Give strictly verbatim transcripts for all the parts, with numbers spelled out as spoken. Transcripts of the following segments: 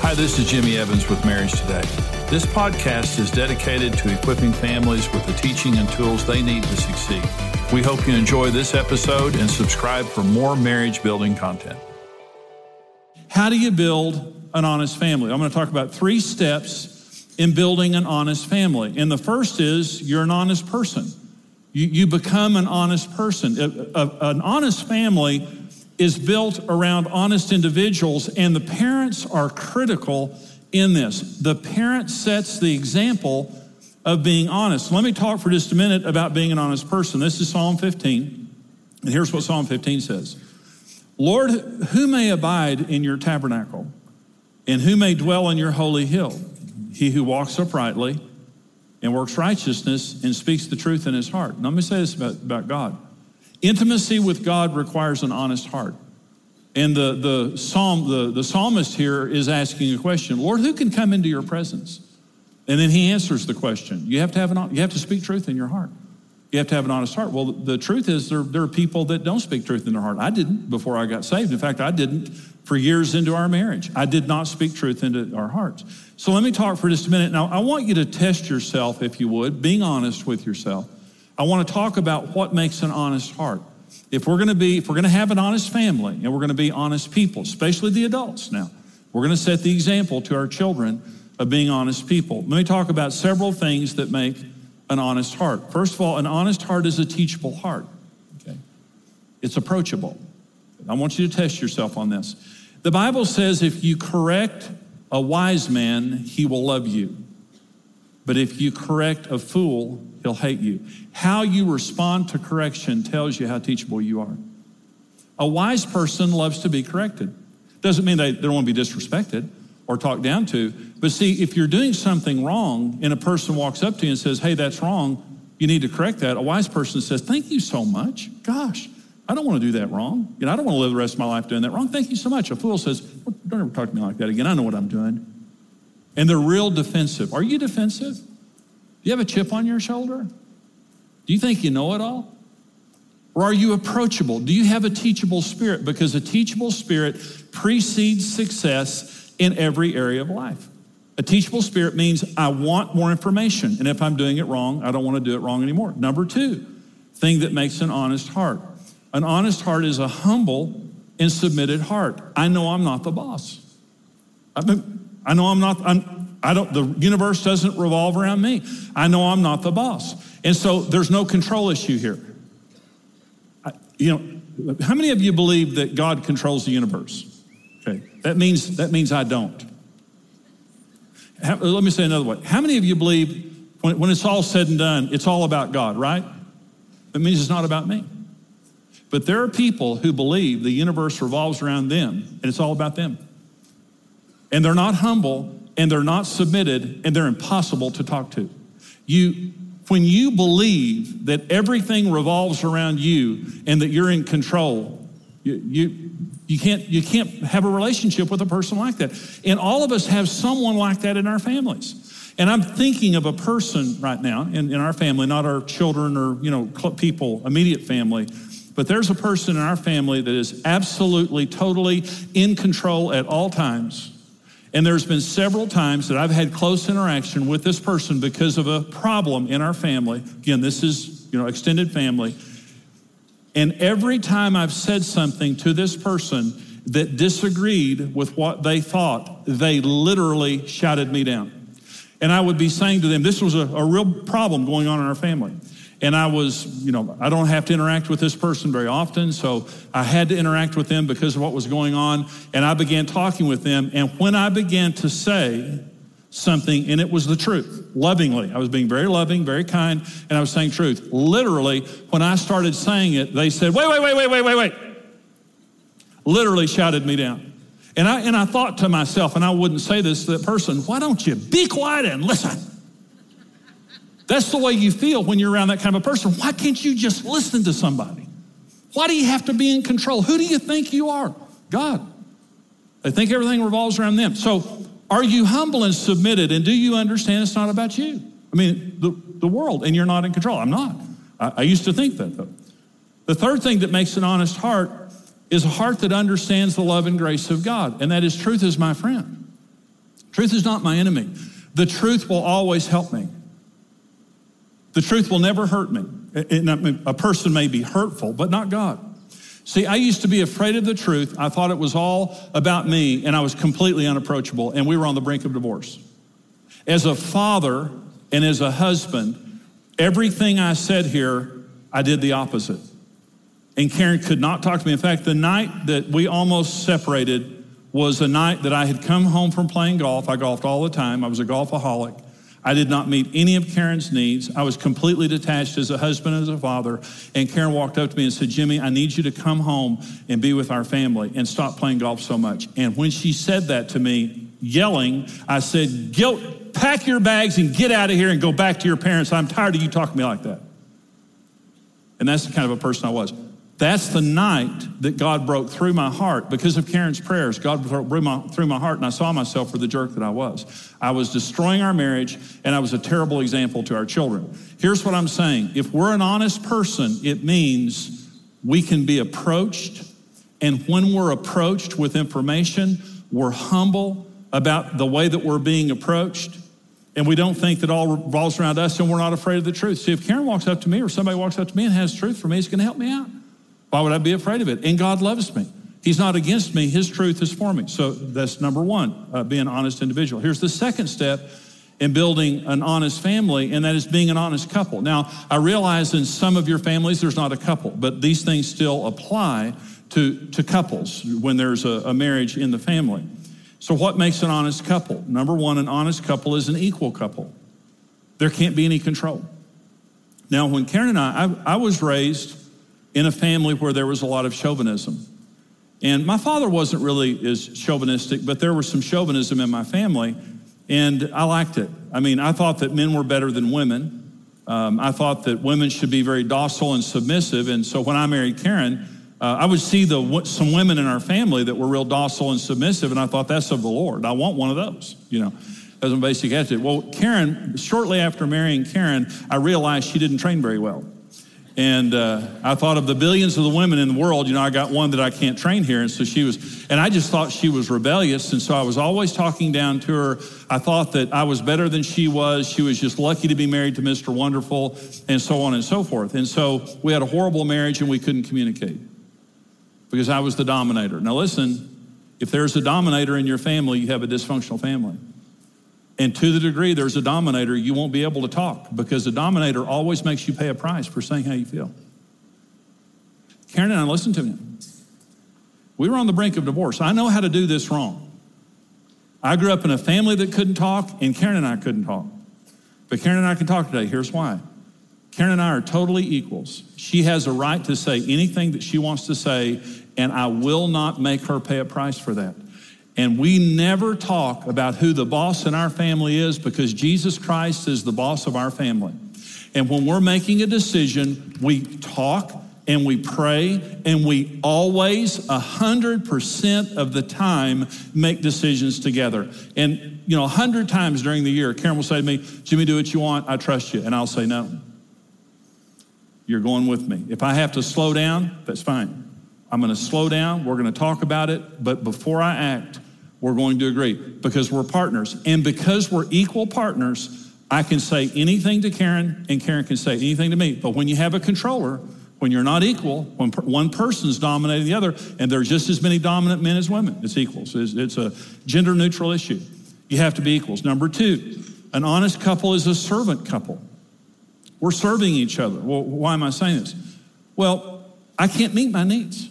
Hi, this is Jimmy Evans with Marriage Today. This podcast is dedicated to equipping families with the teaching and tools they need to succeed. We hope you enjoy this episode and subscribe for more marriage-building content. How do you build an honest family? I'm going to talk about three steps in building an honest family. And the first is you're an honest person. You, you become an honest person. A, a, an honest family is built around honest individuals, and the parents are critical in this. The parent sets the example of being honest. Let me talk for just a minute about being an honest person. This is Psalm fifteen, and here's what Psalm fifteen says. Lord, who may abide in your tabernacle, and who may dwell in your holy hill? He who walks uprightly and works righteousness and speaks the truth in his heart. Now, let me say this about, about God. Intimacy with God requires an honest heart. And the, the, psalm, the, the psalmist here is asking a question, Lord, who can come into your presence? And then he answers the question. You have to have an, you have to speak truth in your heart. You have to have an honest heart. Well, the truth is there, there are people that don't speak truth in their heart. I didn't before I got saved. In fact, I didn't for years into our marriage. I did not speak truth into our hearts. So let me talk for just a minute. Now, I want you to test yourself, if you would, being honest with yourself. I want to talk about what makes an honest heart. If we're going to be, if we're going to have an honest family and we're going to be honest people, especially the adults now, we're going to set the example to our children of being honest people. Let me talk about several things that make an honest heart. First of all, an honest heart is a teachable heart. Okay, it's approachable. I want you to test yourself on this. The Bible says if you correct a wise man, he will love you. But if you correct a fool, he'll hate you. How you respond to correction tells you how teachable you are. A wise person loves to be corrected. Doesn't mean they, they don't want to be disrespected or talked down to. But see, if you're doing something wrong and a person walks up to you and says, hey, that's wrong, you need to correct that. A wise person says, thank you so much. Gosh, I don't want to do that wrong. You know, I don't want to live the rest of my life doing that wrong. Thank you so much. A fool says, well, don't ever talk to me like that again. I know what I'm doing. And they're real defensive. Are you defensive? Do you have a chip on your shoulder? Do you think you know it all? Or are you approachable? Do you have a teachable spirit? Because a teachable spirit precedes success in every area of life. A teachable spirit means I want more information, and if I'm doing it wrong, I don't want to do it wrong anymore. Number two, thing that makes an honest heart. An honest heart is a humble and submitted heart. I know I'm not the boss. I've been, I know I'm not... I'm, I don't, the universe doesn't revolve around me. I know I'm not the boss. And so there's no control issue here. I, you know, how many of you believe that God controls the universe? Okay, that means, that means I don't. How, let me say another way. How many of you believe when, when it's all said and done, it's all about God, right? That means it's not about me. But there are people who believe the universe revolves around them and it's all about them. And they're not humble. And they're not submitted, and they're impossible to talk to. You, when you believe that everything revolves around you and that you're in control, you, you, you, can't, you can't have a relationship with a person like that. And all of us have someone like that in our families. And I'm thinking of a person right now in, in our family, not our children or, you know, people, immediate family, but there's a person in our family that is absolutely, totally in control at all times. And there's been several times that I've had close interaction with this person because of a problem in our family. Again, this is, you know, extended family. And every time I've said something to this person that disagreed with what they thought, they literally shouted me down. And I would be saying to them, this was a, a real problem going on in our family. And I was, you know, I don't have to interact with this person very often, so I had to interact with them because of what was going on, and I began talking with them, and when I began to say something, and it was the truth, lovingly, I was being very loving, very kind, and I was saying truth. Literally, when I started saying it, they said, wait, wait, wait, wait, wait, wait, wait, literally shouted me down. And I and I thought to myself, and I wouldn't say this to that person, why don't you be quiet and listen? That's the way you feel when you're around that kind of a person. Why can't you just listen to somebody? Why do you have to be in control? Who do you think you are? God. They think everything revolves around them. So are you humble and submitted, and do you understand it's not about you? I mean, the, the world, and you're not in control. I'm not. I, I used to think that, though. The third thing that makes an honest heart is a heart that understands the love and grace of God, and that is truth is my friend. Truth is not my enemy. The truth will always help me. The truth will never hurt me. A person may be hurtful, but not God. See, I used to be afraid of the truth. I thought it was all about me, and I was completely unapproachable, and we were on the brink of divorce. As a father and as a husband, everything I said here, I did the opposite. And Karen could not talk to me. In fact, the night that we almost separated was a night that I had come home from playing golf. I golfed all the time. I was a golfaholic. I did not meet any of Karen's needs. I was completely detached as a husband and as a father. And Karen walked up to me and said, Jimmy, I need you to come home and be with our family and stop playing golf so much. And when she said that to me, yelling, I said, guilt, pack your bags and get out of here and go back to your parents. I'm tired of you talking to me like that. And that's the kind of a person I was. That's the night that God broke through my heart because of Karen's prayers. God broke through my, through my heart, and I saw myself for the jerk that I was. I was destroying our marriage, and I was a terrible example to our children. Here's what I'm saying. If we're an honest person, it means we can be approached, and when we're approached with information, we're humble about the way that we're being approached, and we don't think that all revolves around us, and we're not afraid of the truth. See, if Karen walks up to me or somebody walks up to me and has truth for me, it's going to help me out. Why would I be afraid of it? And God loves me. He's not against me. His truth is for me. So that's number one, uh, being an honest individual. Here's the second step in building an honest family, and that is being an honest couple. Now, I realize in some of your families there's not a couple, but these things still apply to, to couples when there's a, a marriage in the family. So what makes an honest couple? Number one, an honest couple is an equal couple. There can't be any control. Now, when Karen and I, I, I was raised in a family where there was a lot of chauvinism. And my father wasn't really as chauvinistic, but there was some chauvinism in my family, and I liked it. I mean, I thought that men were better than women. Um, I thought that women should be very docile and submissive, and so when I married Karen, uh, I would see the some women in our family that were real docile and submissive, and I thought, that's of the Lord. I want one of those, you know, as a basic attitude. Well, Karen, shortly after marrying Karen, I realized she didn't train very well. And uh, I thought of the billions of the women in the world, you know, I got one that I can't train here. And so she was, and I just thought she was rebellious. And so I was always talking down to her. I thought that I was better than she was. She was just lucky to be married to Mister Wonderful, and so on and so forth. And so we had a horrible marriage, and we couldn't communicate because I was the dominator. Now listen, if there's a dominator in your family, you have a dysfunctional family. And to the degree there's a dominator, you won't be able to talk because the dominator always makes you pay a price for saying how you feel. Karen and I, listen to me. We were on the brink of divorce. I know how to do this wrong. I grew up in a family that couldn't talk, and Karen and I couldn't talk. But Karen and I can talk today. Here's why. Karen and I are totally equals. She has a right to say anything that she wants to say, and I will not make her pay a price for that. And we never talk about who the boss in our family is because Jesus Christ is the boss of our family. And when we're making a decision, we talk and we pray and we always, one hundred percent of the time, make decisions together. And, you know, one hundred times during the year, Karen will say to me, Jimmy, do what you want, I trust you. And I'll say, no, you're going with me. If I have to slow down, that's fine. I'm gonna slow down, we're gonna talk about it, but before I act, we're going to agree because we're partners. And because we're equal partners, I can say anything to Karen and Karen can say anything to me. But when you have a controller, when you're not equal, when per- one person's dominating the other, and there's just as many dominant men as women, it's equals. It's, it's a gender neutral issue. You have to be equals. Number two, an honest couple is a servant couple. We're serving each other. Well, why am I saying this? Well, I can't meet my needs.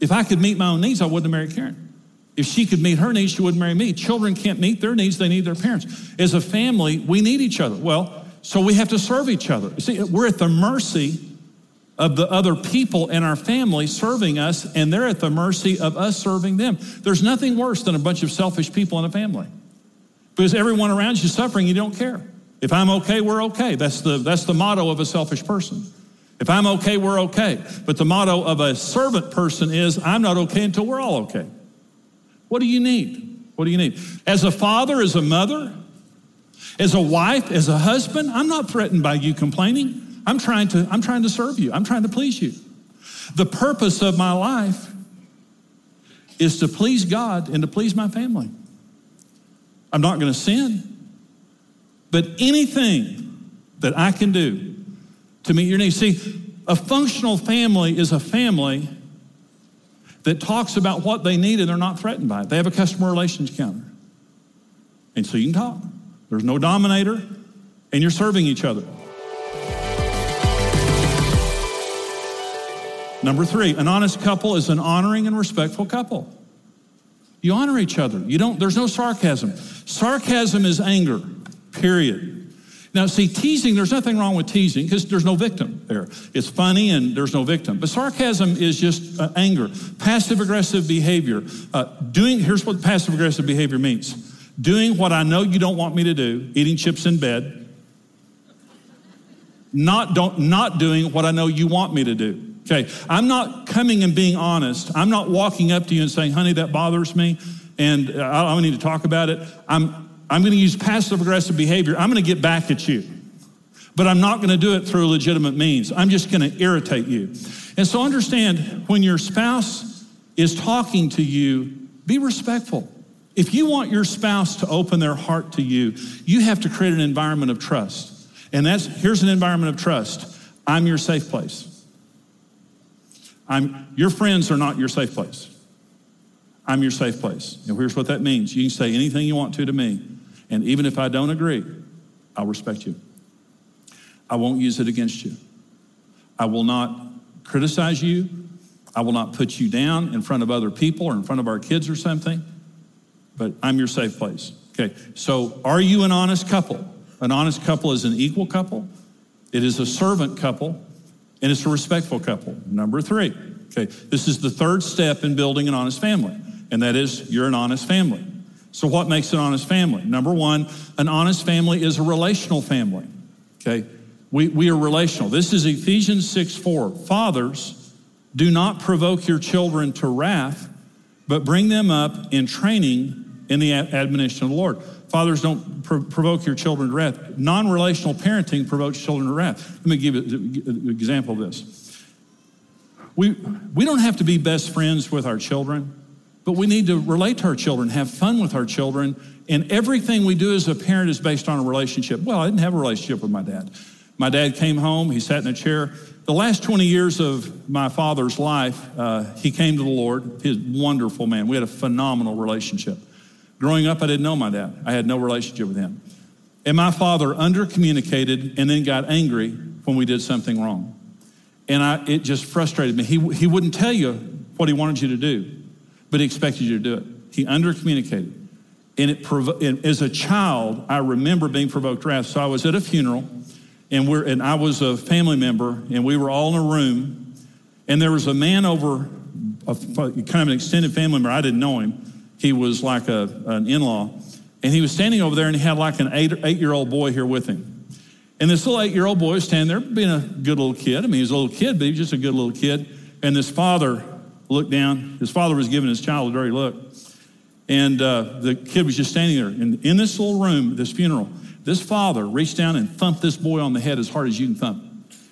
If I could meet my own needs, I wouldn't have married Karen. If she could meet her needs, she wouldn't marry me. Children can't meet their needs, they need their parents. As a family, we need each other. Well, so we have to serve each other. See, we're at the mercy of the other people in our family serving us, and they're at the mercy of us serving them. There's nothing worse than a bunch of selfish people in a family, because everyone around you is suffering, you don't care. If I'm okay, we're okay. That's the, that's the motto of a selfish person. If I'm okay, we're okay. But the motto of a servant person is, I'm not okay until we're all okay. What do you need? What do you need? As a father, as a mother, as a wife, as a husband, I'm not threatened by you complaining. I'm trying to, I'm trying to serve you. I'm trying to please you. The purpose of my life is to please God and to please my family. I'm not going to sin, but anything that I can do to meet your needs. See, a functional family is a family that talks about what they need and they're not threatened by it. They have a customer relations counter. And so you can talk. There's no dominator, and you're serving each other. Number three, an honest couple is an honoring and respectful couple. You honor each other. You don't, there's no sarcasm. Sarcasm is anger, period. Now, see, teasing, there's nothing wrong with teasing because there's no victim there. It's funny and there's no victim. But sarcasm is just uh, anger, passive-aggressive behavior. Uh, doing, here's what passive-aggressive behavior means. Doing what I know you don't want me to do, eating chips in bed. Not, don't, not doing what I know you want me to do. Okay, I'm not coming and being honest. I'm not walking up to you and saying, honey, that bothers me, and I, I need to talk about it. I'm I'm going to use passive-aggressive behavior. I'm going to get back at you, but I'm not going to do it through legitimate means. I'm just going to irritate you. And so understand, when your spouse is talking to you, be respectful. If you want your spouse to open their heart to you, you have to create an environment of trust. And that's here's an environment of trust. I'm your safe place. I'm, your friends are not your safe place. I'm your safe place. And here's what that means. You can say anything you want to to me, and even if I don't agree, I'll respect you. I won't use it against you. I will not criticize you. I will not put you down in front of other people or in front of our kids or something, but I'm your safe place. Okay, so are you an honest couple? An honest couple is an equal couple. It is a servant couple. And it's a respectful couple. Number three, okay, this is the third step in building an honest family, and that is you're an honest family. So what makes an honest family? Number one, an honest family is a relational family, okay? We we are relational. This is Ephesians six four. Fathers, do not provoke your children to wrath, but bring them up in training in the admonition of the Lord. Fathers, don't pr- provoke your children to wrath. Non-relational parenting provokes children to wrath. Let me give you an example of this. We we don't have to be best friends with our children, but we need to relate to our children, have fun with our children, and everything we do as a parent is based on a relationship. Well, I didn't have a relationship with my dad. My dad came home, he sat in a chair. The last twenty years of my father's life, uh, he came to the Lord. He's a wonderful man. We had a phenomenal relationship. Growing up, I didn't know my dad. I had no relationship with him. And my father under-communicated and then got angry when we did something wrong. And I, it just frustrated me. He, he wouldn't tell you what he wanted you to do, but he expected you to do it. He under-communicated. And, it provo- and as a child, I remember being provoked to wrath. So I was at a funeral, and, we're, and I was a family member, and we were all in a room, and there was a man over, a, kind of an extended family member. I didn't know him. He was like a, an in-law, and he was standing over there, and he had like an eight, eight-year-old boy here with him. And this little eight-year-old boy was standing there being a good little kid. I mean, he was a little kid, but he was just a good little kid. And this father looked down. His father was giving his child a dirty look. And uh, the kid was just standing there. And in this little room, this funeral, this father reached down and thumped this boy on the head as hard as you can thump.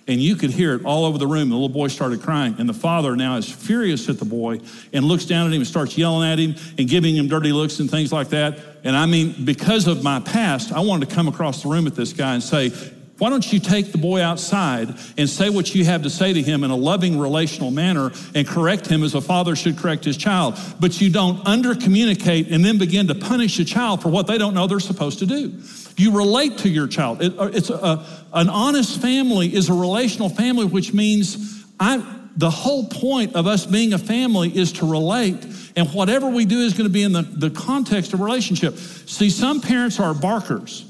And you could hear it all over the room. The little boy started crying. And the father now is furious at the boy and looks down at him and starts yelling at him and giving him dirty looks and things like that. And I mean, because of my past, I wanted to come across the room at this guy and say, why don't you take the boy outside and say what you have to say to him in a loving, relational manner and correct him as a father should correct his child. But you don't under-communicate and then begin to punish a child for what they don't know they're supposed to do. You relate to your child. It, it's a, a, an honest family is a relational family, which means I, the whole point of us being a family is to relate, and whatever we do is going to be in the, the context of relationship. See, some parents are barkers,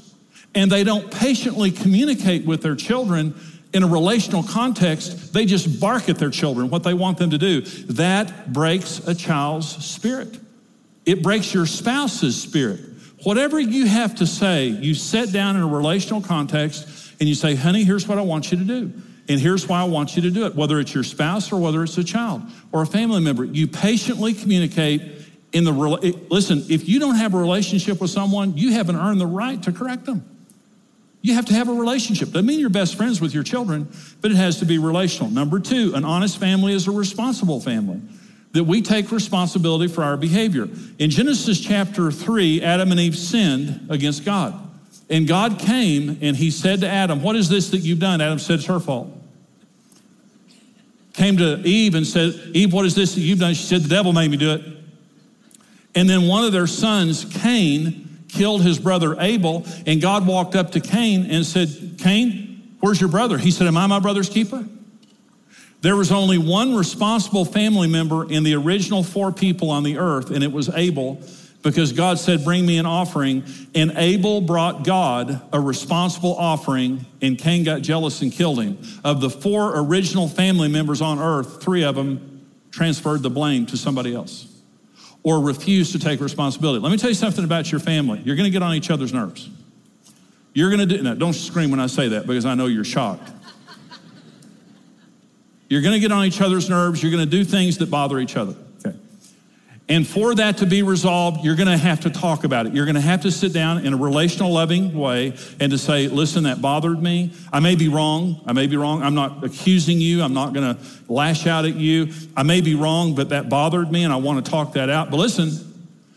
and they don't patiently communicate with their children, in a relational context, they just bark at their children what they want them to do. That breaks a child's spirit. It breaks your spouse's spirit. Whatever you have to say, you sit down in a relational context and you say, honey, here's what I want you to do. And here's why I want you to do it. Whether it's your spouse or whether it's a child or a family member, you patiently communicate in the, listen, if you don't have a relationship with someone, you haven't earned the right to correct them. You have to have a relationship. Doesn't mean you're best friends with your children, but it has to be relational. Number two, an honest family is a responsible family, that we take responsibility for our behavior. In Genesis chapter three, Adam and Eve sinned against God. And God came and he said to Adam, what is this that you've done? Adam said, it's her fault. Came to Eve and said, Eve, what is this that you've done? She said, the devil made me do it. And then one of their sons, Cain, killed his brother Abel, and God walked up to Cain and said, Cain, where's your brother? He said, am I my brother's keeper? There was only one responsible family member in the original four people on the earth, and it was Abel, because God said, bring me an offering, and Abel brought God a responsible offering, and Cain got jealous and killed him. Of the four original family members on earth, three of them transferred the blame to somebody else, or refuse to take responsibility. Let me tell you something about your family. You're gonna get on each other's nerves. You're gonna do, no, don't scream when I say that because I know you're shocked. You're gonna get on each other's nerves. You're gonna do things that bother each other, okay? And for that to be resolved, you're gonna have to talk about it. You're gonna have to sit down in a relational, loving way and to say, listen, that bothered me. I may be wrong, I may be wrong. I'm not accusing you, I'm not gonna lash out at you. I may be wrong, but that bothered me and I wanna talk that out. But listen,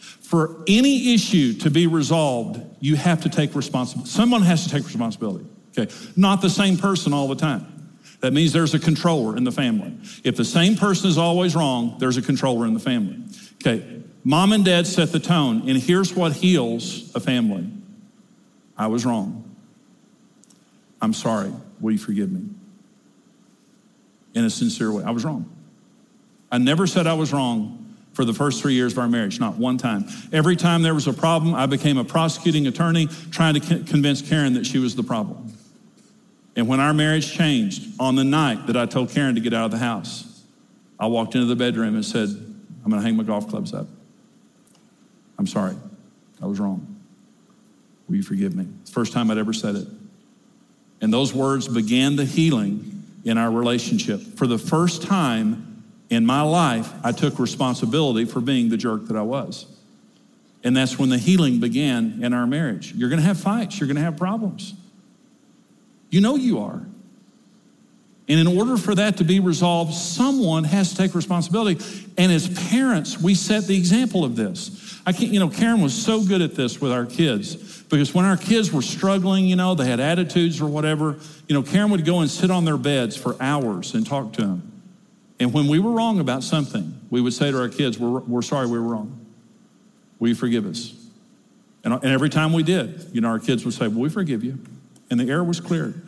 for any issue to be resolved, you have to take responsibility. Someone has to take responsibility, okay? Not the same person all the time. That means there's a controller in the family. If the same person is always wrong, there's a controller in the family. Okay, mom and dad set the tone, and here's what heals a family. I was wrong. I'm sorry, will you forgive me? In a sincere way, I was wrong. I never said I was wrong for the first three years of our marriage, not one time. Every time there was a problem, I became a prosecuting attorney trying to convince Karen that she was the problem. And when our marriage changed, on the night that I told Karen to get out of the house, I walked into the bedroom and said, I'm gonna hang my golf clubs up. I'm sorry, I was wrong. Will you forgive me? It's the first time I'd ever said it. And those words began the healing in our relationship. For the first time in my life, I took responsibility for being the jerk that I was. And that's when the healing began in our marriage. You're gonna have fights, you're gonna have problems. You know you are. And in order for that to be resolved, someone has to take responsibility. And as parents, we set the example of this. I can't, you know, Karen was so good at this with our kids because when our kids were struggling, you know, they had attitudes or whatever, you know, Karen would go and sit on their beds for hours and talk to them. And when we were wrong about something, we would say to our kids, we're, we're sorry we were wrong. Will you forgive us? And, and every time we did, you know, our kids would say, well, we forgive you. And the air was cleared.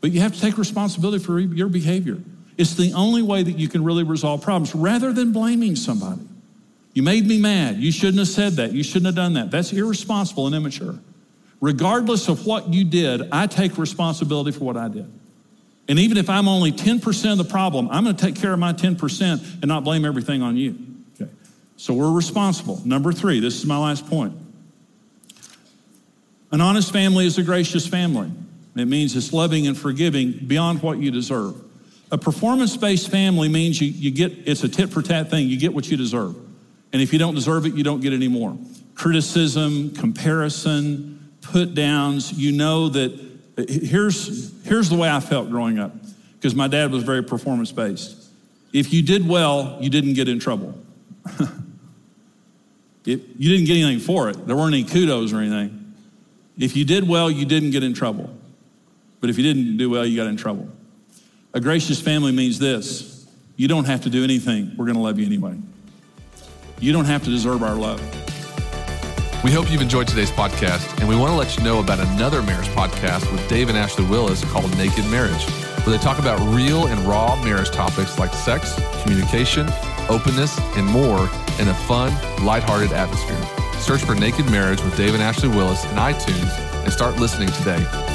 But you have to take responsibility for your behavior. It's the only way that you can really resolve problems rather than blaming somebody. You made me mad. You shouldn't have said that. You shouldn't have done that. That's irresponsible and immature. Regardless of what you did, I take responsibility for what I did. And even if I'm only ten percent of the problem, I'm gonna take care of my ten percent and not blame everything on you. Okay. So we're responsible. Number three, this is my last point. An honest family is a gracious family. It means it's loving and forgiving beyond what you deserve. A performance-based family means you, you get, it's a tit-for-tat thing, you get what you deserve. And if you don't deserve it, you don't get any more. Criticism, comparison, put-downs, you know that, here's, here's the way I felt growing up, because my dad was very performance-based. If you did well, you didn't get in trouble. it, you didn't get anything for it. There weren't any kudos or anything. If you did well, you didn't get in trouble. But if you didn't do well, you got in trouble. A gracious family means this. You don't have to do anything. We're going to love you anyway. You don't have to deserve our love. We hope you've enjoyed today's podcast, and we want to let you know about another marriage podcast with Dave and Ashley Willis called Naked Marriage, where they talk about real and raw marriage topics like sex, communication, openness, and more in a fun, lighthearted atmosphere. Search for Naked Marriage with Dave and Ashley Willis in iTunes and start listening today.